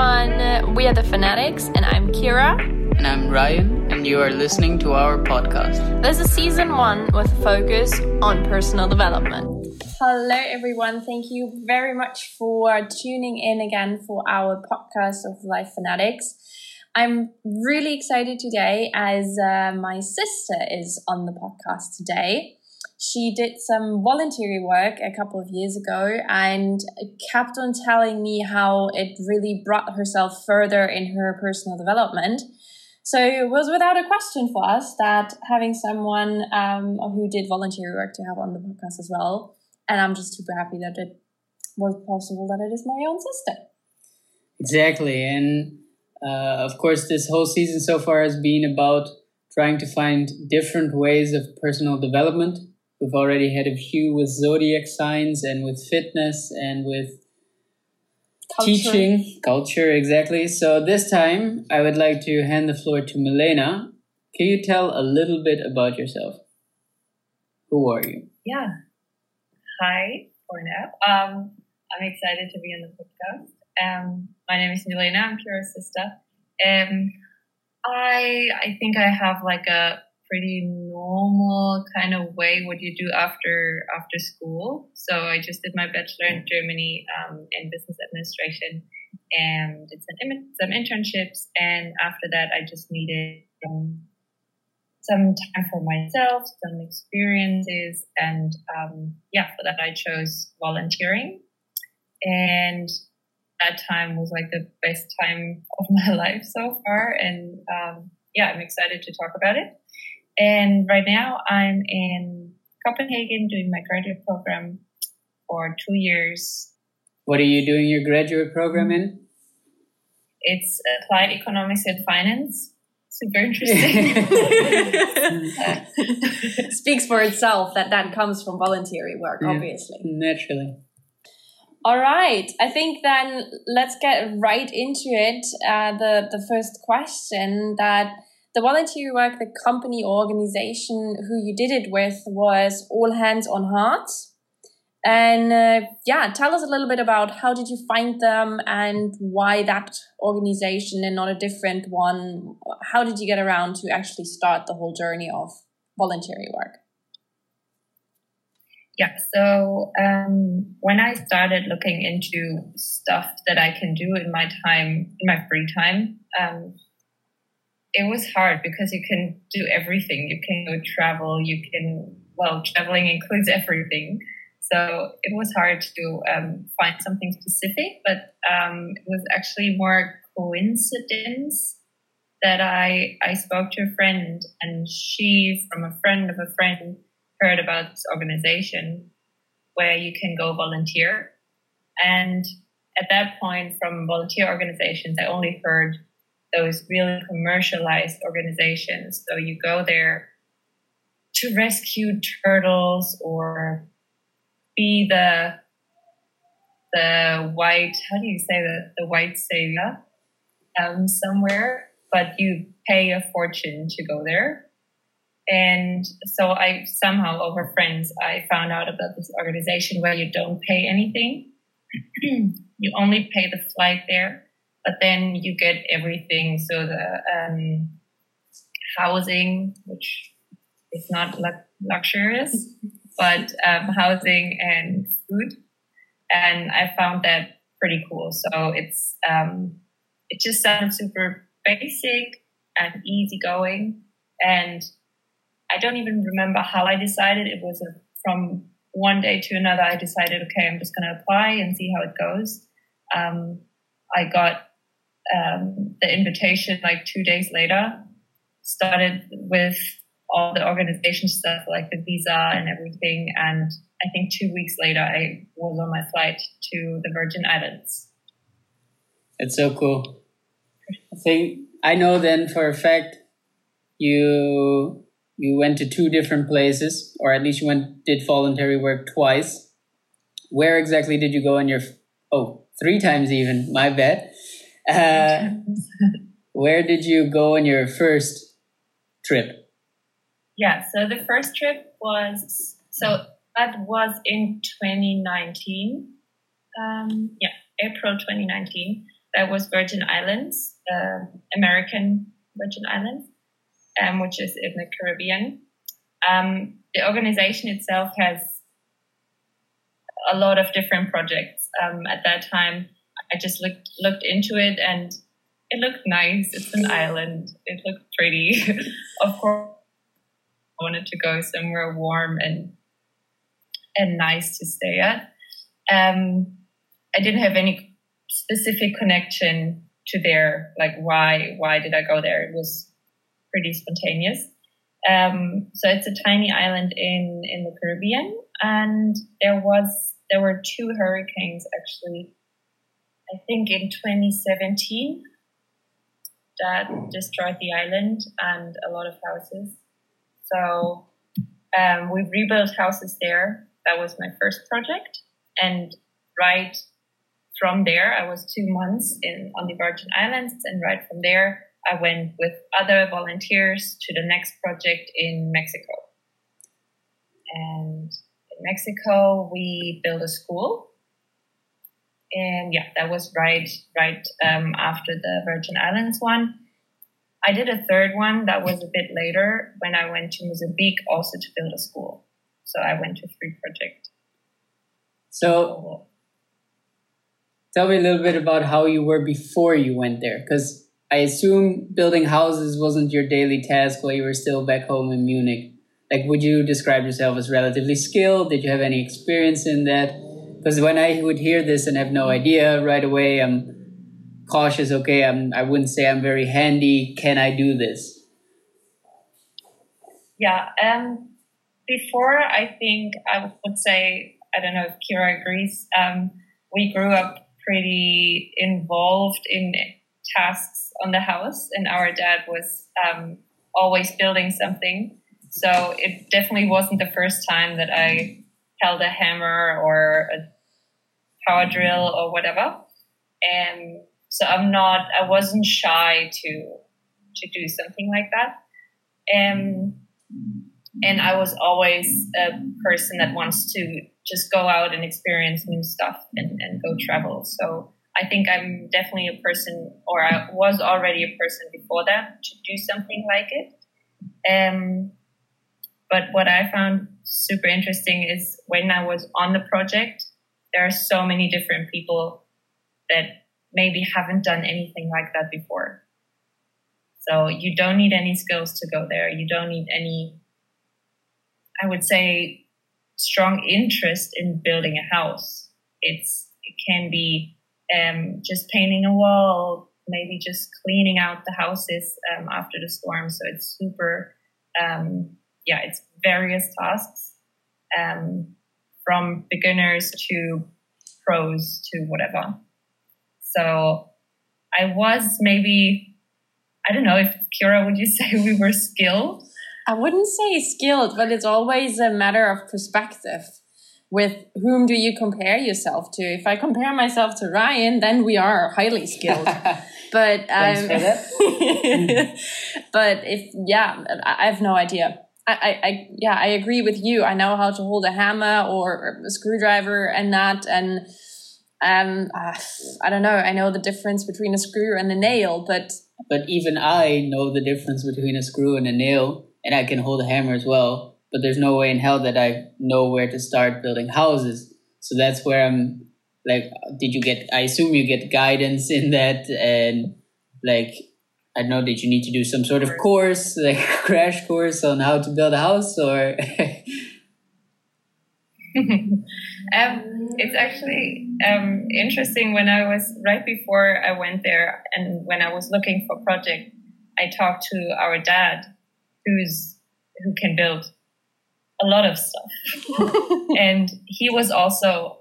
everyone. We are the Fanatics, and I'm Kira. And I'm Ryan, and you are listening to our podcast. This is season 1 with a focus on personal development. Hello, everyone. Thank you very much for tuning in again for our podcast of Life Fanatics. I'm really excited today as my sister is on the podcast today. She did some voluntary work a couple of years ago and kept on telling me how it really brought herself further in her personal development. So it was without a question for us that having someone who did voluntary work to have on the podcast as well. And I'm just super happy that it was possible that it is my own sister. Exactly. And of course, this whole season so far has been about trying to find different ways of personal development. We've already had a few with zodiac signs and with fitness and with culture, exactly. So this time I would like to hand the floor to Milena. Can you tell a little bit about yourself? Who are you? Yeah. Hi, for now. I'm excited to be on the podcast. My name is Milena. I'm Kira's sister. I think I have like a pretty normal kind of way what you do after school. So I just did my bachelor in Germany in business administration and did some internships. And after that, I just needed some time for myself, some experiences. And for that, I chose volunteering. And that time was like the best time of my life so far. And I'm excited to talk about it. And right now I'm in Copenhagen doing my graduate program for 2 years. What are you doing your graduate program in? It's Applied Economics and Finance. Super interesting. Speaks for itself that comes from voluntary work, obviously. Naturally. All right. I think then let's get right into it. The first question that... The voluntary work, the company or organization who you did it with was All Hands on Heart. And tell us a little bit about how did you find them and why that organization and not a different one? How did you get around to actually start the whole journey of voluntary work? Yeah, so when I started looking into stuff that I can do in my time, in my free time, it was hard because you can do everything. You can go travel. Traveling includes everything. So it was hard to find something specific, but it was actually more coincidence that I spoke to a friend and she, from a friend of a friend, heard about this organization where you can go volunteer. And at that point, from volunteer organizations, I only heard those really commercialized organizations. So you go there to rescue turtles or be the white, how do you say that? The white savior somewhere, but you pay a fortune to go there. And so I somehow, over friends, I found out about this organization where you don't pay anything. You only pay the flight there. But then you get everything, so the housing, which is not luxurious, but housing and food. And I found that pretty cool. So it's it just sounds super basic and easygoing. And I don't even remember how I decided. It was from one day to another, I decided, okay, I'm just going to apply and see how it goes. I got the invitation like 2 days later, started with all the organization stuff like the visa and everything. And I think 2 weeks later, I was on my flight to the Virgin Islands. That's so cool. I know then for a fact you went to two different places, or at least did voluntary work twice. Where exactly did you go on your... Oh, 3 times even, my bad. Where did you go on your first trip? Yeah, so the first trip was in April 2019. That was Virgin Islands, American Virgin Islands, which is in the Caribbean. The organization itself has a lot of different projects. At that time, I just looked into it, and it looked nice. It's an island. It looked pretty. Of course, I wanted to go somewhere warm and nice to stay at. I didn't have any specific connection to there. Like, why did I go there? It was pretty spontaneous. So it's a tiny island in the Caribbean, and there were two hurricanes actually. I think in 2017 that destroyed the island and a lot of houses. So we rebuilt houses there. That was my first project, and right from there, I was 2 months on the Virgin Islands, and right from there, I went with other volunteers to the next project in Mexico. And in Mexico, we built a school. And yeah, that was right after the Virgin Islands one. I did a third one that was a bit later when I went to Mozambique also to build a school. So I went to three projects. So tell me a little bit about how you were before you went there, because I assume building houses wasn't your daily task while you were still back home in Munich. Like, would you describe yourself as relatively skilled? Did you have any experience in that? Because when I would hear this and have no idea right away, I'm cautious. Okay, I wouldn't say I'm very handy. Can I do this? Yeah. Before, I think I would say, I don't know if Kira agrees, we grew up pretty involved in tasks on the house, and our dad was always building something. So it definitely wasn't the first time that I held a hammer or a power drill or whatever. And so I wasn't shy to do something like that. And I was always a person that wants to just go out and experience new stuff and go travel. So I think I'm definitely a person, or I was already a person before that, to do something like it. But what I found super interesting is when I was on the project, there are so many different people that maybe haven't done anything like that before. So you don't need any skills to go there. You don't need any, I would say, strong interest in building a house. It can be just painting a wall, maybe just cleaning out the houses after the storm. So it's super, it's various tasks, from beginners to pros to whatever. So I was maybe, I don't know if Kira, would you say we were skilled? I wouldn't say skilled, but it's always a matter of perspective. With whom do you compare yourself to? If I compare myself to Ryan, then we are highly skilled. But thanks for that. But I have no idea. I agree with you. I know how to hold a hammer or a screwdriver and that, and I don't know. I know the difference between a screw and a nail, but even I know the difference between a screw and a nail, and I can hold a hammer as well. But there's no way in hell that I know where to start building houses. So that's where I'm like, I assume you get guidance in that. And like, I don't know, did you need to do some sort of course, like a crash course on how to build a house or? It's actually interesting. When I was right before I went there and when I was looking for project, I talked to our dad who can build a lot of stuff. And he was also,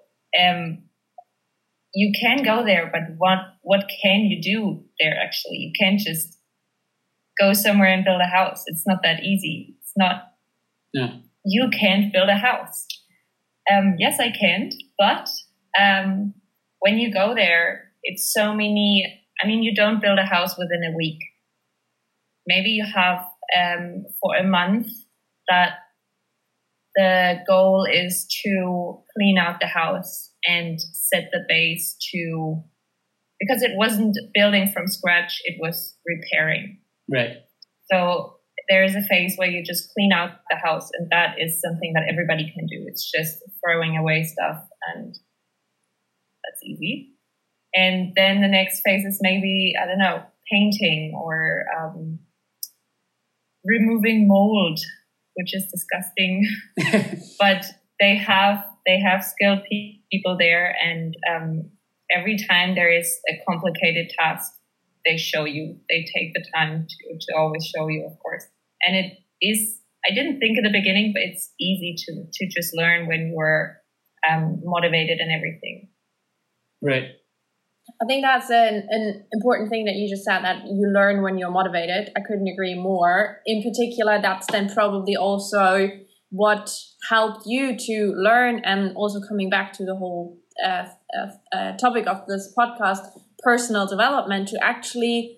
you can go there, but what can you do there actually? You can't just go somewhere and build a house. It's not that easy. It's not, You can't build a house. Yes, I can, but when you go there, it's so many, I mean, you don't build a house within a week. Maybe you have for a month that the goal is to clean out the house and set the base to because it wasn't building from scratch, it was repairing. Right. So there is a phase where you just clean out the house, and that is something that everybody can do. It's just throwing away stuff, and that's easy. And then the next phase is maybe, I don't know, painting or removing mold, which is disgusting. But they have skilled people there, and every time there is a complicated task, they show you. They take the time to always show you, of course. And it is, I didn't think at the beginning, but it's easy to just learn when you're motivated and everything. Right. I think that's an important thing that you just said, that you learn when you're motivated. I couldn't agree more. In particular, that's then probably also what helped you to learn, and also coming back to the whole topic of this podcast, personal development, to actually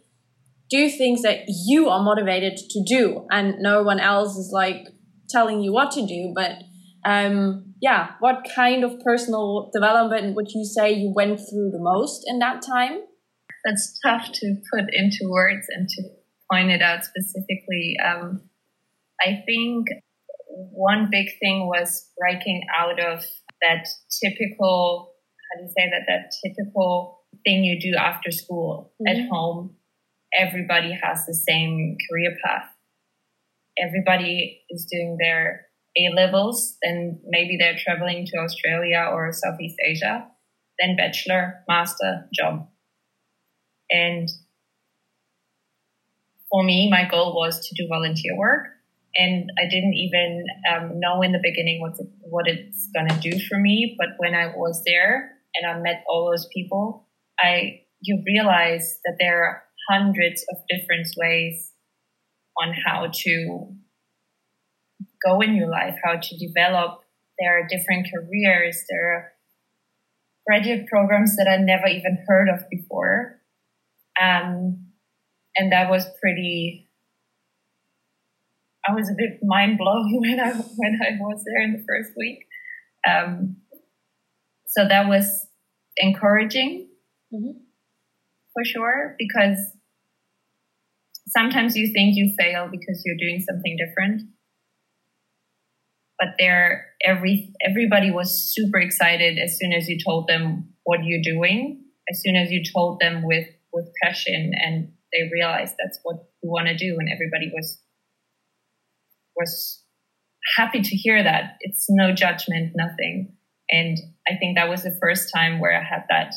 do things that you are motivated to do and no one else is like telling you what to do. But what kind of personal development would you say you went through the most in that time? That's tough to put into words and to point it out specifically. I think one big thing was breaking out of that typical, that typical thing you do after school. Mm-hmm. At home, everybody has the same career path. Everybody is doing their A-levels, then maybe they're traveling to Australia or Southeast Asia, then bachelor, master, job. And for me, my goal was to do volunteer work. And I didn't even know in the beginning what it's going to do for me. But when I was there and I met all those people, you realize that there are hundreds of different ways on how to go in your life, how to develop. There are different careers. There are graduate programs that I never even heard of before. And that was I was a bit mind blown when I was there in the first week. So that was encouraging. Mm-hmm. For sure, because sometimes you think you fail because you're doing something different. But everybody was super excited as soon as you told them what you're doing, as soon as you told them with passion, and they realized that's what you want to do, and everybody was happy to hear that. It's no judgment, nothing. And I think that was the first time where I had that.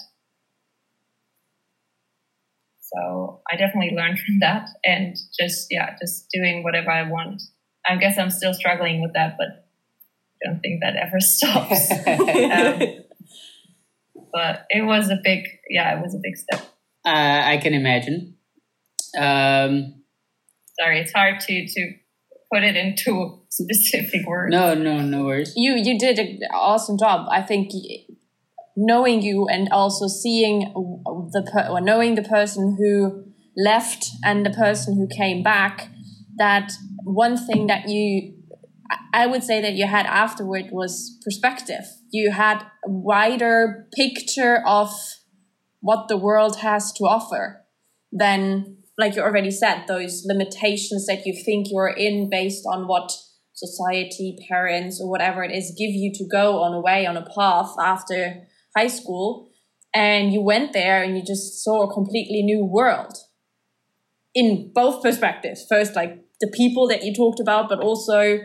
So I definitely learned from that, and just doing whatever I want. I guess I'm still struggling with that, but I don't think that ever stops. But it was a big step. I can imagine. Sorry, it's hard to put it into specific words. No worries. You did an awesome job. I think knowing you, and also seeing knowing the person who left and the person who came back, that one thing that I would say that you had afterward was perspective. You had a wider picture of what the world has to offer than, like you already said, those limitations that you think you're in based on what society, parents, or whatever it is give you to go on a path after high school. And you went there and you just saw a completely new world in both perspectives. First, like the people that you talked about, but also,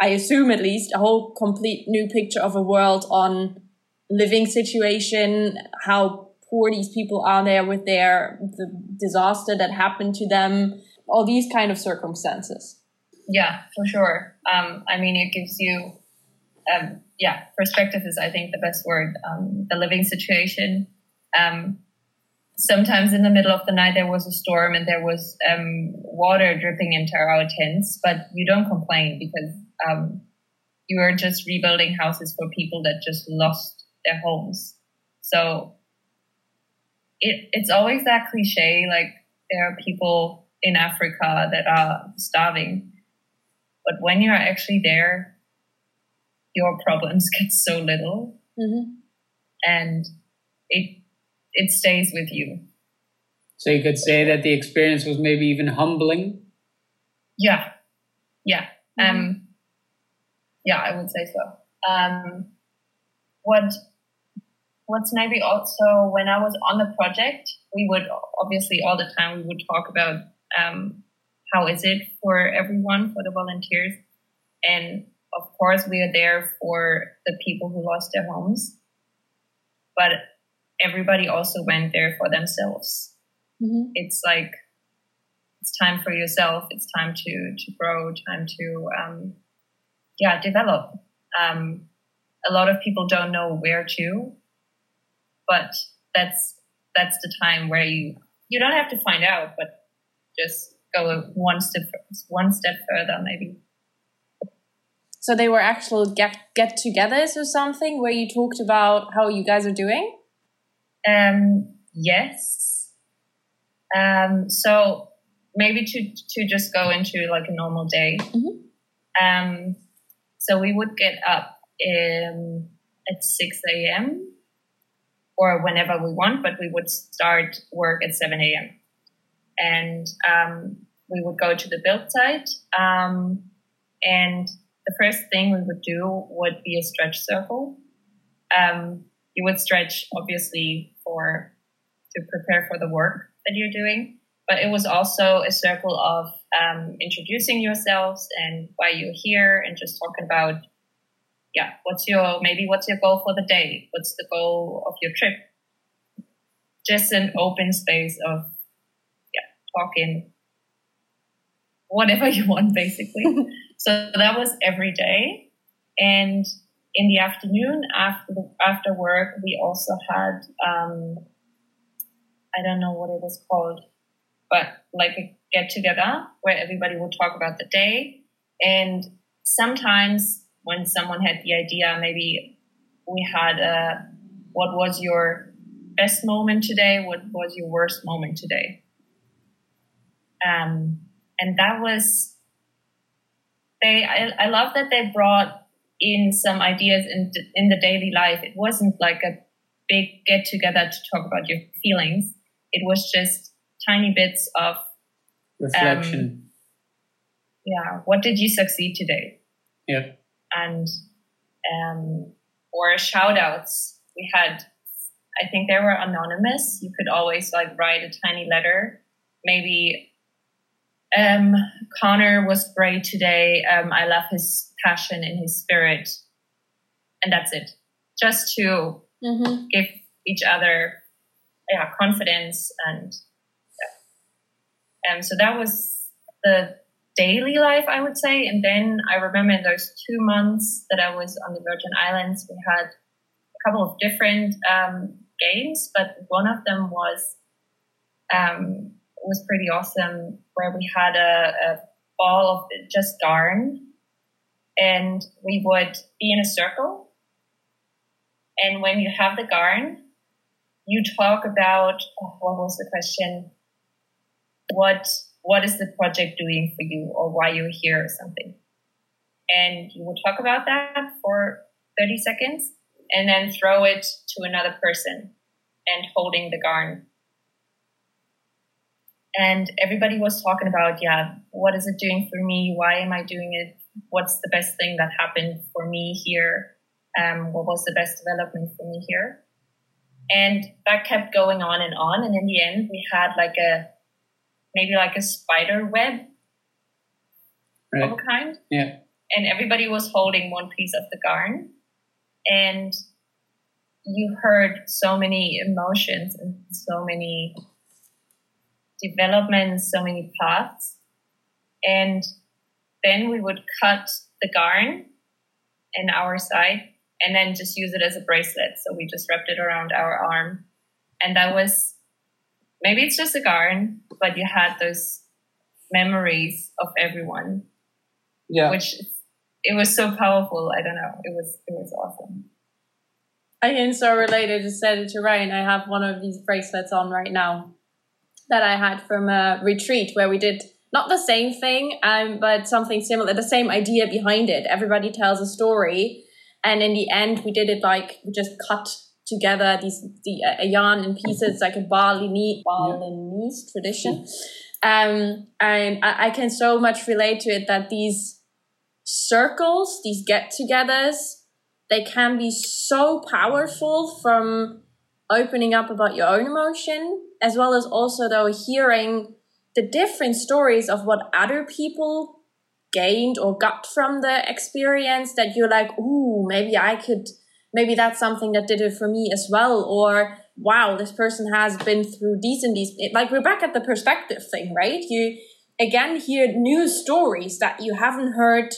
I assume at least, a whole complete new picture of a world on living situation, how poor these people are there with the disaster that happened to them, all these kind of circumstances. Yeah, for sure. I mean, it gives you, perspective is, I think, the best word. The living situation. Sometimes in the middle of the night, there was a storm and there was water dripping into our tents, but you don't complain because you are just rebuilding houses for people that just lost their homes. So it's always that cliche, like there are people in Africa that are starving. But when you're actually there, your problems get so little. Mm-hmm. And it it stays with you. So you could say that the experience was maybe even humbling? Yeah. Yeah. Yeah, I would say so. What's maybe also, when I was on the project, we would obviously all the time, we would talk about how is it for everyone, for the volunteers. And of course, we are there for the people who lost their homes. But everybody also went there for themselves. Mm-hmm. It's like, it's time for yourself. It's time to grow, time to, develop. A lot of people don't know where to, but that's the time where you don't have to find out, but just go one step further maybe. So they were actual get-togethers or something where you talked about how you guys are doing? Yes. So maybe to just go into like a normal day. Mm-hmm. So we would get up at 6 a.m. or whenever we want, but we would start work at 7 a.m. And we would go to the build site. And the first thing we would do would be a stretch circle. You would stretch, obviously, to prepare for the work that you're doing. But it was also a circle of introducing yourselves and why you're here and just talking about, what's your goal for the day? What's the goal of your trip? Just an open space of, talking whatever you want, basically. So that was every day. And in the afternoon after work, we also had, I don't know what it was called, but like a get together where everybody would talk about the day. And sometimes when someone had the idea, maybe we had what was your best moment today? What was your worst moment today? And that was, I love that they brought in some ideas in the daily life. It wasn't like a big get together to talk about your feelings. It was just tiny bits of reflection. What did you succeed today? Yeah. And, or shout outs. We had, I think they were anonymous. You could always like write a tiny letter. Maybe, Connor was great today. I love his passion and his spirit. And that's it. Just to give each other confidence. And so that was the daily life, I would say. And then I remember in those 2 months that I was on the Virgin Islands, we had a couple of different games, but one of them was pretty awesome, where we had a ball of just yarn, and we would be in a circle. And when you have the yarn, you talk about, what was the question? What is the project doing for you, or why you're here or something? And you will talk about that for 30 seconds and then throw it to another person and holding the yarn. And everybody was talking about, what is it doing for me? Why am I doing it? What's the best thing that happened for me here? What was the best development for me here? And that kept going on. And in the end, we had like a spider web of a kind. Yeah. And everybody was holding one piece of the yarn. And you heard so many emotions and so many developments, so many paths. And then we would cut the yarn in our side and then just use it as a bracelet. So we just wrapped it around our arm. And that was, maybe it's just a yarn, but you had those memories of everyone. Yeah. Which it was so powerful. I don't know. It was awesome. I am so related. I said it to Ryan. I have one of these bracelets on right now that I had from a retreat where we did not the same thing, but something similar, the same idea behind it. Everybody tells a story. And in the end, we did it like we just cut together a yarn in pieces. It's like a Balinese tradition. And I can so much relate to it, that these circles, these get-togethers, they can be so powerful, from opening up about your own emotion, as well as also though hearing the different stories of what other people gained or got from the experience, that you're like, ooh, maybe that's something that did it for me as well. Or, wow, this person has been through these and these. Like, we're back at the perspective thing, right? You, again, hear new stories that you haven't heard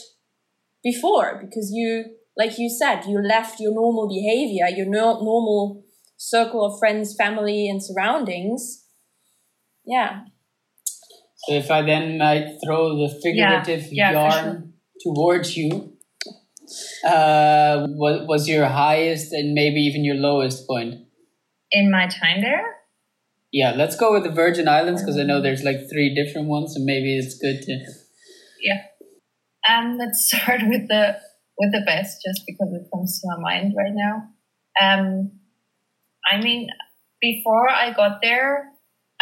before, because you, like you said, you left your normal behavior, your normal circle of friends, family, and surroundings. Yeah. So if I then might throw the figurative yarn towards you, what was your highest and maybe even your lowest point in my time there? Yeah, let's go with the Virgin Islands, because I know there's like 3 different ones, and maybe it's good to. Yeah, let's start with the best, just because it comes to my mind right now. I mean, before I got there,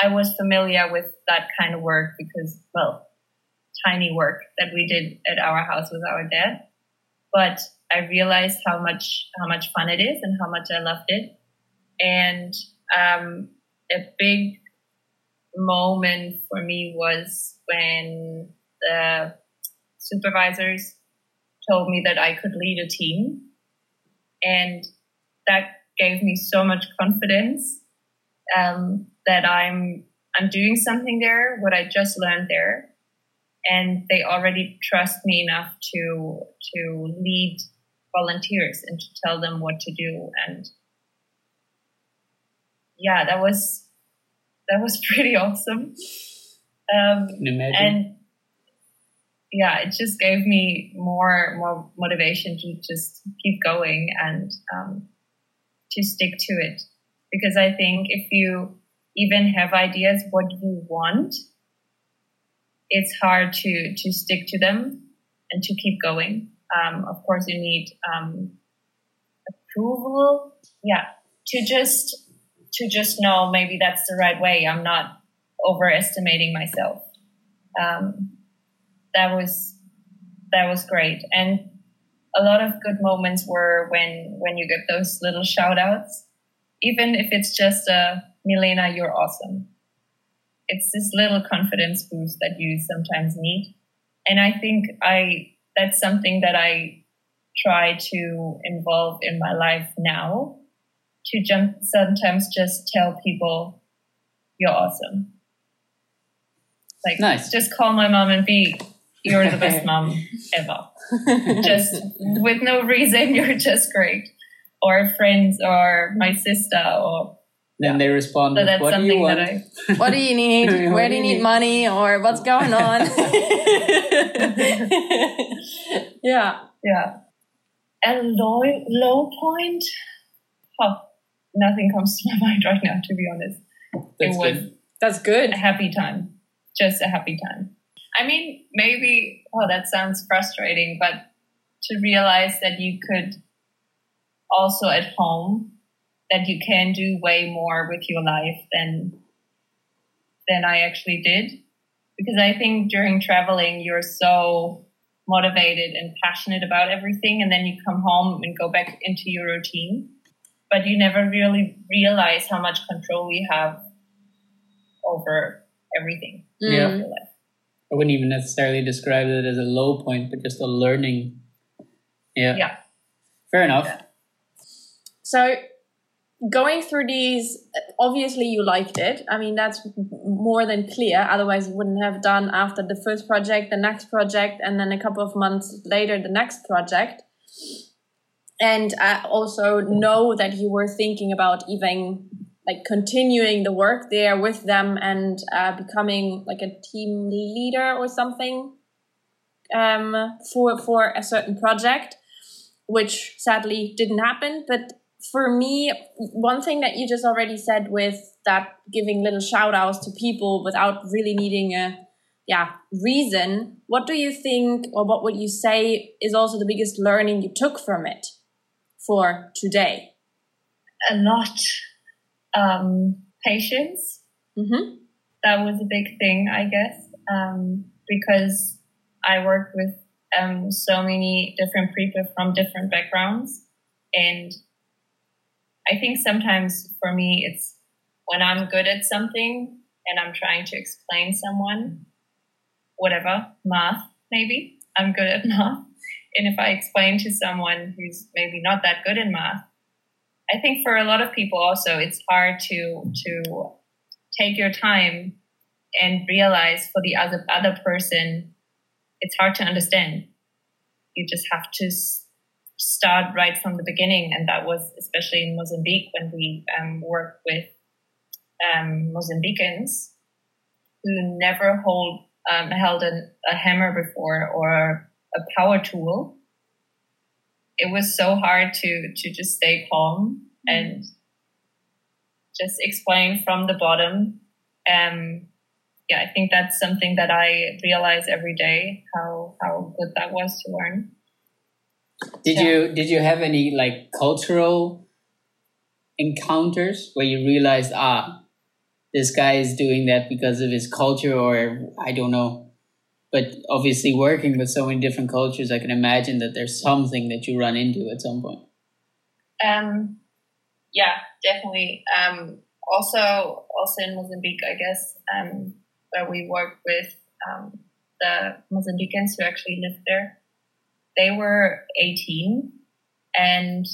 I was familiar with that kind of work because, well, tiny work that we did at our house with our dad. But I realized how much fun it is and how much I loved it. And a big moment for me was when the supervisors told me that I could lead a team. And that gave me so much confidence that I'm doing something there, what I just learned there. And they already trust me enough to lead volunteers and to tell them what to do. And yeah, that was pretty awesome. And yeah, it just gave me more motivation to just keep going and to stick to it. Because I think if you even have ideas what you want, it's hard to stick to them and to keep going. Of course, you need approval. Yeah, to just know maybe that's the right way. I'm not overestimating myself. That was great, and a lot of good moments were when you get those little shout outs, even if it's just Milena, you're awesome. It's this little confidence boost that you sometimes need. And I think that's something that I try to involve in my life now, to sometimes just tell people, you're awesome. Like, nice. Just call my mom and be, you're the best mom ever. Just with no reason, you're just great. Or friends or my sister or... Then they respond, so what do you want? What do you need? Where do you need money? Or what's going on? Yeah. A low point? Oh, nothing comes to my mind right now, to be honest. That's good. A happy time. Just a happy time. I mean, maybe, that sounds frustrating, but to realize that you could also at home, that you can do way more with your life than I actually did. Because I think during traveling, you're so motivated and passionate about everything, and then you come home and go back into your routine. But you never really realize how much control we have over everything. Yeah. In your life. I wouldn't even necessarily describe it as a low point, but just a learning. Yeah. Fair enough. Yeah. So... going through these, obviously you liked it. I mean, that's more than clear. Otherwise, you wouldn't have done after the first project, the next project, and then a couple of months later, the next project. And I also know that you were thinking about even like continuing the work there with them and becoming like a team leader or something for a certain project, which sadly didn't happen. But for me, one thing that you just already said with that, giving little shout outs to people without really needing a reason, what do you think, or what would you say is also the biggest learning you took from it for today? a lot patience. Mm-hmm. That was a big thing, I guess, because I worked with so many different people from different backgrounds. And I think sometimes for me, it's when I'm good at something and I'm trying to explain someone, whatever, math, maybe. I'm good at math. And if I explain to someone who's maybe not that good in math, I think for a lot of people also, it's hard to take your time and realize for the other person, it's hard to understand. You just have to start right from the beginning. And that was especially in Mozambique when we worked with Mozambicans who never held a hammer before or a power tool. It was so hard to just stay calm and just explain from the bottom. Yeah, I think that's something that I realize every day how good that was to learn. Did you have any like cultural encounters where you realized this guy is doing that because of his culture, or I don't know? But obviously working with so many different cultures, I can imagine that there's something that you run into at some point. Yeah, definitely. Also in Mozambique, I guess, where we worked with the Mozambicans who actually lived there, they were 18 and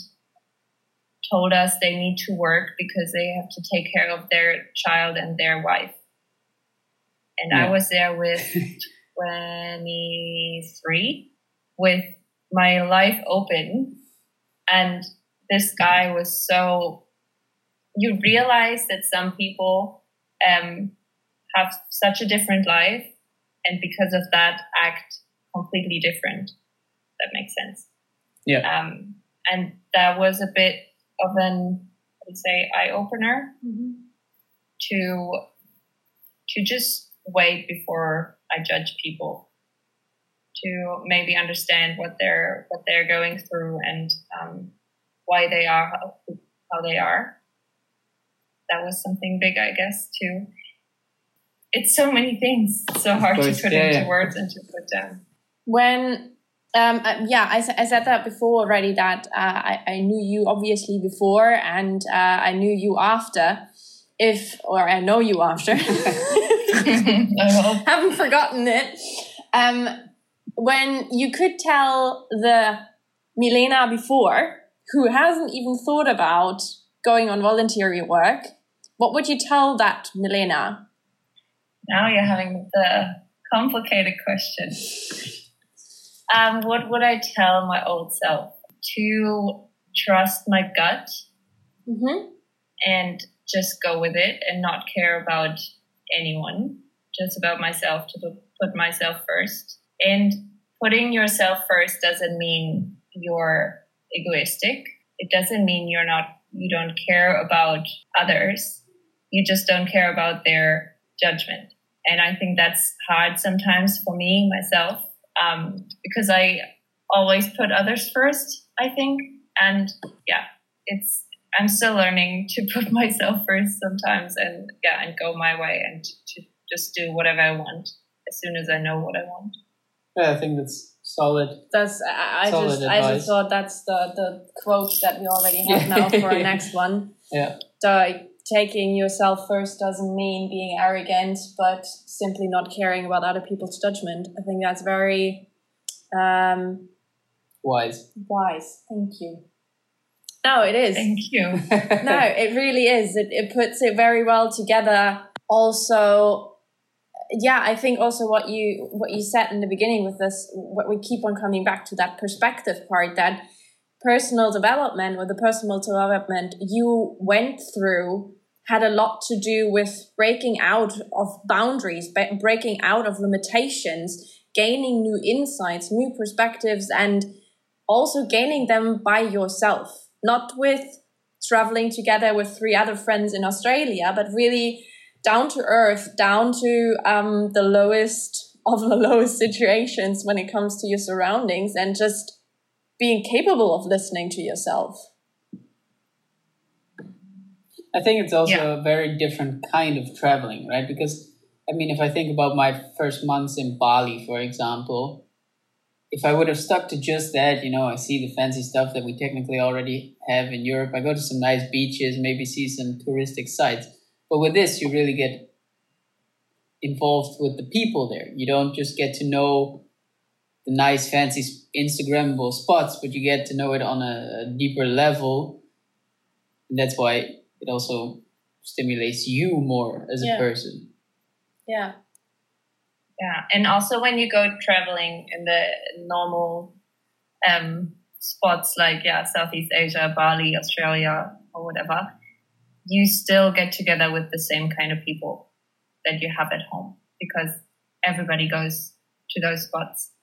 told us they need to work because they have to take care of their child and their wife. And yeah. I was there with 23 with my life open, and this guy was so, you realize that some people have such a different life and because of that act completely different. That makes sense. Yeah. And that was a bit of an, let's say, eye-opener to just wait before I judge people, to maybe understand what they're going through and why they are how they are. That was something big, I guess, too. It's so many things. It's so hard to put into words and to put down. When, I said that before already, that I knew you obviously before and I knew you after. I know you after. Haven't forgotten it. When you could tell the Milena before, who hasn't even thought about going on voluntary work, what would you tell that Milena? Now you're having the complicated question. What would I tell my old self? To trust my gut and just go with it and not care about anyone, just about myself, to put myself first. And putting yourself first doesn't mean you're egoistic. It doesn't mean you don't care about others. You just don't care about their judgment. And I think that's hard sometimes for me, myself, because I always put others first, I think. And yeah, I'm still learning to put myself first sometimes and go my way and to just do whatever I want as soon as I know what I want. Yeah, I think that's solid. I just thought that's the quote that we already have now for our next one. Yeah. Taking yourself first doesn't mean being arrogant, but simply not caring about other people's judgment. I think that's very wise. Wise. Thank you. No, it is. Thank you. No, it really is. It puts it very well together. Also, yeah, I think also what you said in the beginning with this, what we keep on coming back to, that perspective part, that personal development or the personal development you went through had a lot to do with breaking out of boundaries, breaking out of limitations, gaining new insights, new perspectives, and also gaining them by yourself. Not with traveling together with 3 other friends in Australia, but really down to earth, down to the lowest of the lowest situations when it comes to your surroundings, and just being capable of listening to yourself. I think it's also a very different kind of traveling, right? Because, I mean, if I think about my first months in Bali, for example, if I would have stuck to just that, you know, I see the fancy stuff that we technically already have in Europe. I go to some nice beaches, maybe see some touristic sites. But with this, you really get involved with the people there. You don't just get to know the nice, fancy, Instagrammable spots, but you get to know it on a deeper level. And that's why it also stimulates you more as a person. Yeah. Yeah, and also when you go traveling in the normal spots like Southeast Asia, Bali, Australia, or whatever, you still get together with the same kind of people that you have at home because everybody goes to those spots.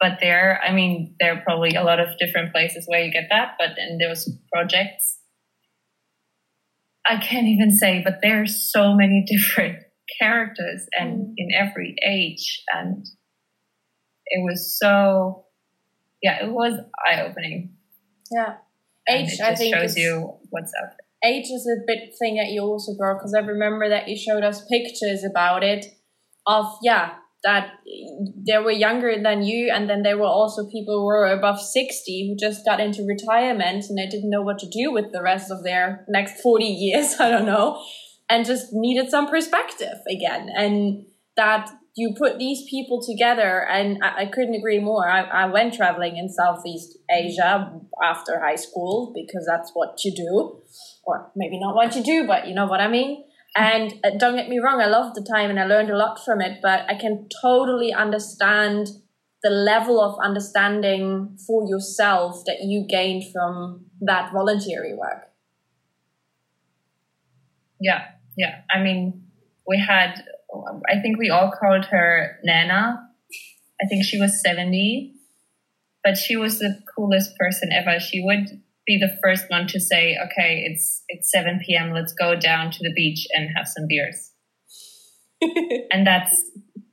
But there, I mean, there are probably a lot of different places where you get that, but in those projects, I can't even say, but there are so many different characters and in every age, and it was so it was eye-opening. Age, I think, shows you what's out there. Age is a big thing that you also brought, because I remember that you showed us pictures about it of that they were younger than you, and then there were also people who were above 60 who just got into retirement and they didn't know what to do with the rest of their next 40 years, I don't know, and just needed some perspective again. And that you put these people together, and I couldn't agree more. I went traveling in Southeast Asia after high school because that's what you do, or maybe not what you do, but you know what I mean. And don't get me wrong, I loved the time and I learned a lot from it, but I can totally understand the level of understanding for yourself that you gained from that voluntary work. Yeah. I mean, we had, I think we all called her Nana. I think she was 70, but she was the coolest person ever. She would be the first one to say, okay, it's 7 p.m., let's go down to the beach and have some beers. And that's,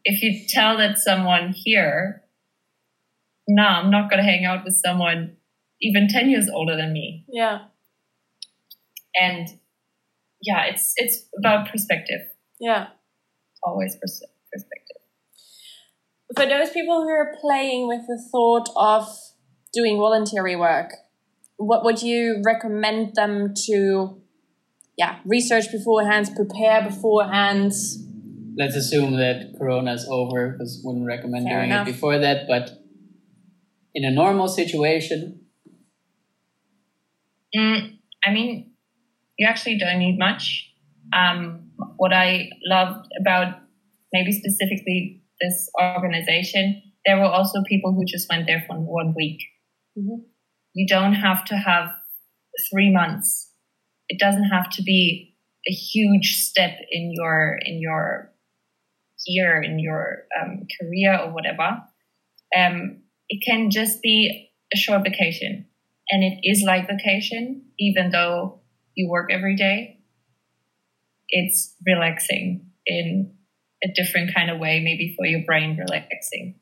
if you tell that someone here, no, I'm not going to hang out with someone even 10 years older than me. Yeah. And yeah, it's about perspective. Yeah. Always perspective. For those people who are playing with the thought of doing voluntary work, what would you recommend them to research beforehand, prepare beforehand? Let's assume that Corona is over, because wouldn't recommend doing it before that, but in a normal situation? I mean, you actually don't need much. What I loved about maybe specifically this organization, there were also people who just went there for 1 week. Mm-hmm. You don't have to have 3 months. It doesn't have to be a huge step in your year, in your career or whatever. It can just be a short vacation, and it is like vacation, even though you work every day. It's relaxing in a different kind of way, maybe for your brain, relaxing.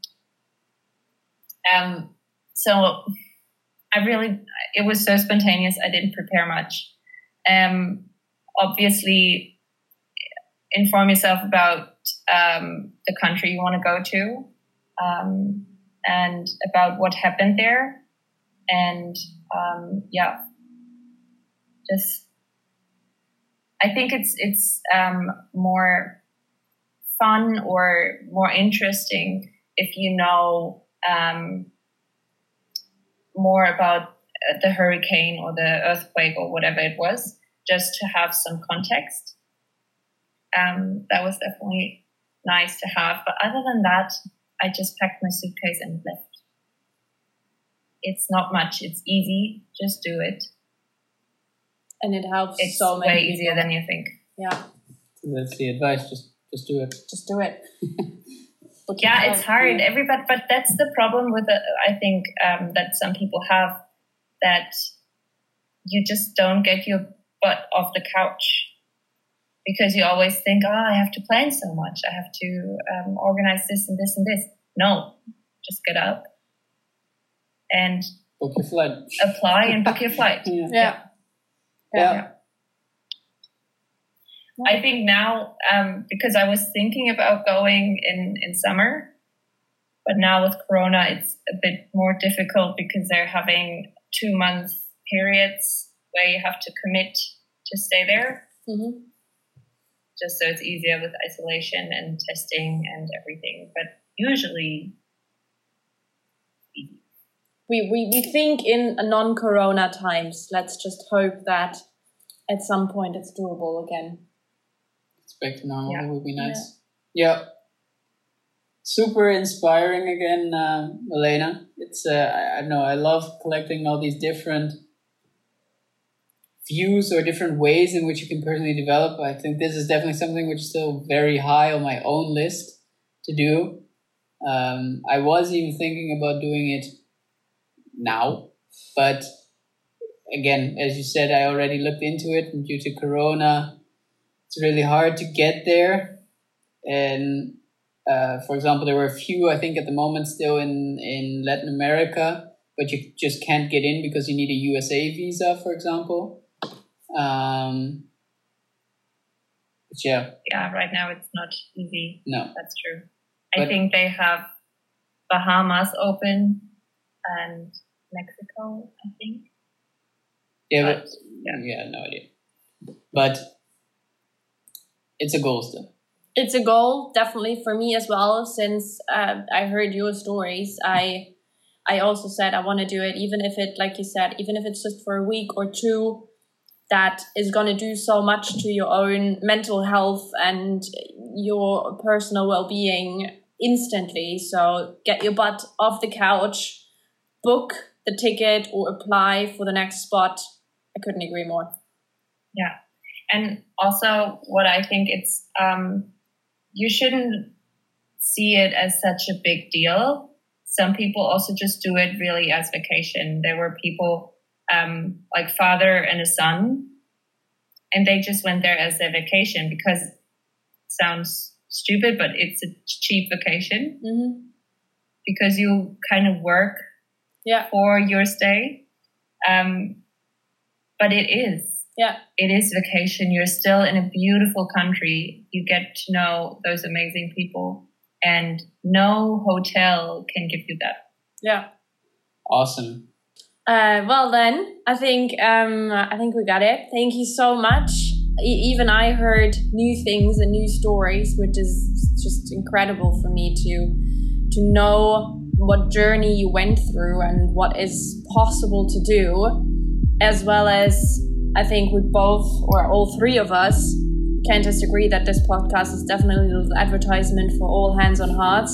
So it was so spontaneous. I didn't prepare much. Obviously, inform yourself about the country you want to go to, and about what happened there. And just, I think it's more fun or more interesting if you know more about the hurricane or the earthquake or whatever it was, just to have some context. That was definitely nice to have. But other than that, I just packed my suitcase and left. It's not much. It's easy. Just do it. And it helps. It's so much easier than you think. Yeah. That's the advice. Just do it. Just do it. It's hard. Everybody, but that's the problem with it, I think, that some people have, that you just don't get your butt off the couch because you always think, I have to plan so much. I have to organize this and this and this. No, just get up and book your flight. Apply and book your flight. Yeah. I think now, because I was thinking about going in summer, but now with Corona, it's a bit more difficult because they're having 2 month periods where you have to commit to stay there. Mm-hmm. Just so it's easier with isolation and testing and everything. But usually, we think in non-Corona times. Let's just hope that at some point it's doable again. It's back to normal. Yeah. It would be nice. Yeah. Super inspiring again, Milena. It's I know I love collecting all these different views or different ways in which you can personally develop. I think this is definitely something which is still very high on my own list to do. I was even thinking about doing it now, but again, as you said, I already looked into it, and due to Corona, it's really hard to get there. And for example, there were a few, I think, at the moment still in Latin America, but you just can't get in because you need a USA visa, for example. But yeah, right now it's not easy. No, that's true. But I think they have Bahamas open and Mexico, I think. Yeah, but yeah, no idea. But it's a goal still. It's a goal, definitely, for me as well. Since I heard your stories, I also said I want to do it, even if it, like you said, even if it's just for a week or two. That is going to do so much to your own mental health and your personal well-being instantly. So get your butt off the couch, book the ticket or apply for the next spot. I couldn't agree more. Yeah. And also what I think it's, you shouldn't see it as such a big deal. Some people also just do it really as vacation. There were people like father and a son, and they just went there as their vacation because it sounds stupid, but it's a cheap vacation because you kind of work for your stay. But it is. Yeah. It is vacation. You're still in a beautiful country. You get to know those amazing people, and no hotel can give you that. Yeah. Awesome. Well then, I think we got it. Thank you so much. Even I heard new things and new stories, which is just incredible for me to know what journey you went through and what is possible to do, as well as I think we both, or all three of us, can't disagree that this podcast is definitely a little advertisement for all hands on hearts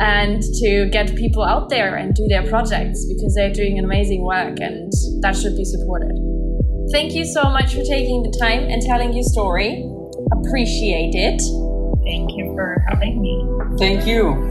and to get people out there and do their projects because they're doing amazing work and that should be supported. Thank you so much for taking the time and telling your story. Appreciate it. Thank you for having me. Thank you.